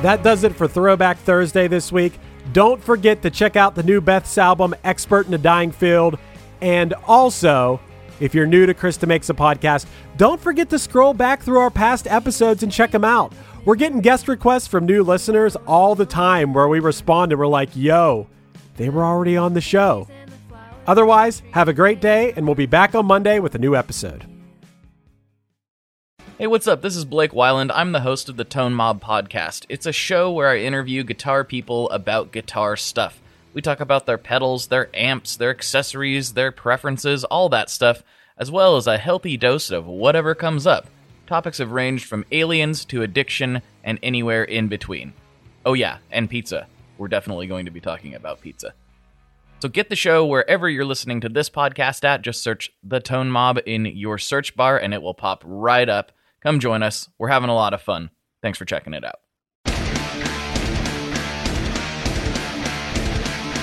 That does it for Throwback Thursday this week. Don't forget to check out the new Beths album, Expert in a Dying Field. And also, if you're new to Chris DeMakes a Podcast, don't forget to scroll back through our past episodes and check them out. We're getting guest requests from new listeners all the time where we respond and we're like, yo, they were already on the show. Otherwise, have a great day, and we'll be back on Monday with a new episode. Hey, what's up? This is Blake Wyland. I'm the host of the Tone Mob podcast. It's a show where I interview guitar people about guitar stuff. We talk about their pedals, their amps, their accessories, their preferences, all that stuff, as well as a healthy dose of whatever comes up. Topics have ranged from aliens to addiction and anywhere in between. Oh yeah, and pizza. We're definitely going to be talking about pizza. So get the show wherever you're listening to this podcast at. Just search The Tone Mob in your search bar and it will pop right up. Come join us. We're having a lot of fun. Thanks for checking it out.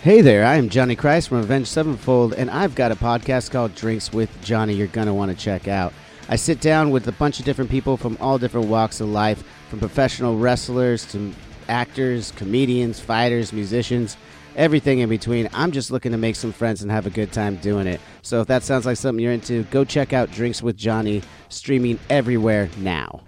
Hey there, I am Johnny Christ from Avenged Sevenfold, and I've got a podcast called Drinks with Johnny you're going to want to check out. I sit down with a bunch of different people from all different walks of life, from professional wrestlers to actors, comedians, fighters, musicians, everything in between. I'm just looking to make some friends and have a good time doing it. So if that sounds like something you're into, go check out Drinks with Johnny, streaming everywhere now.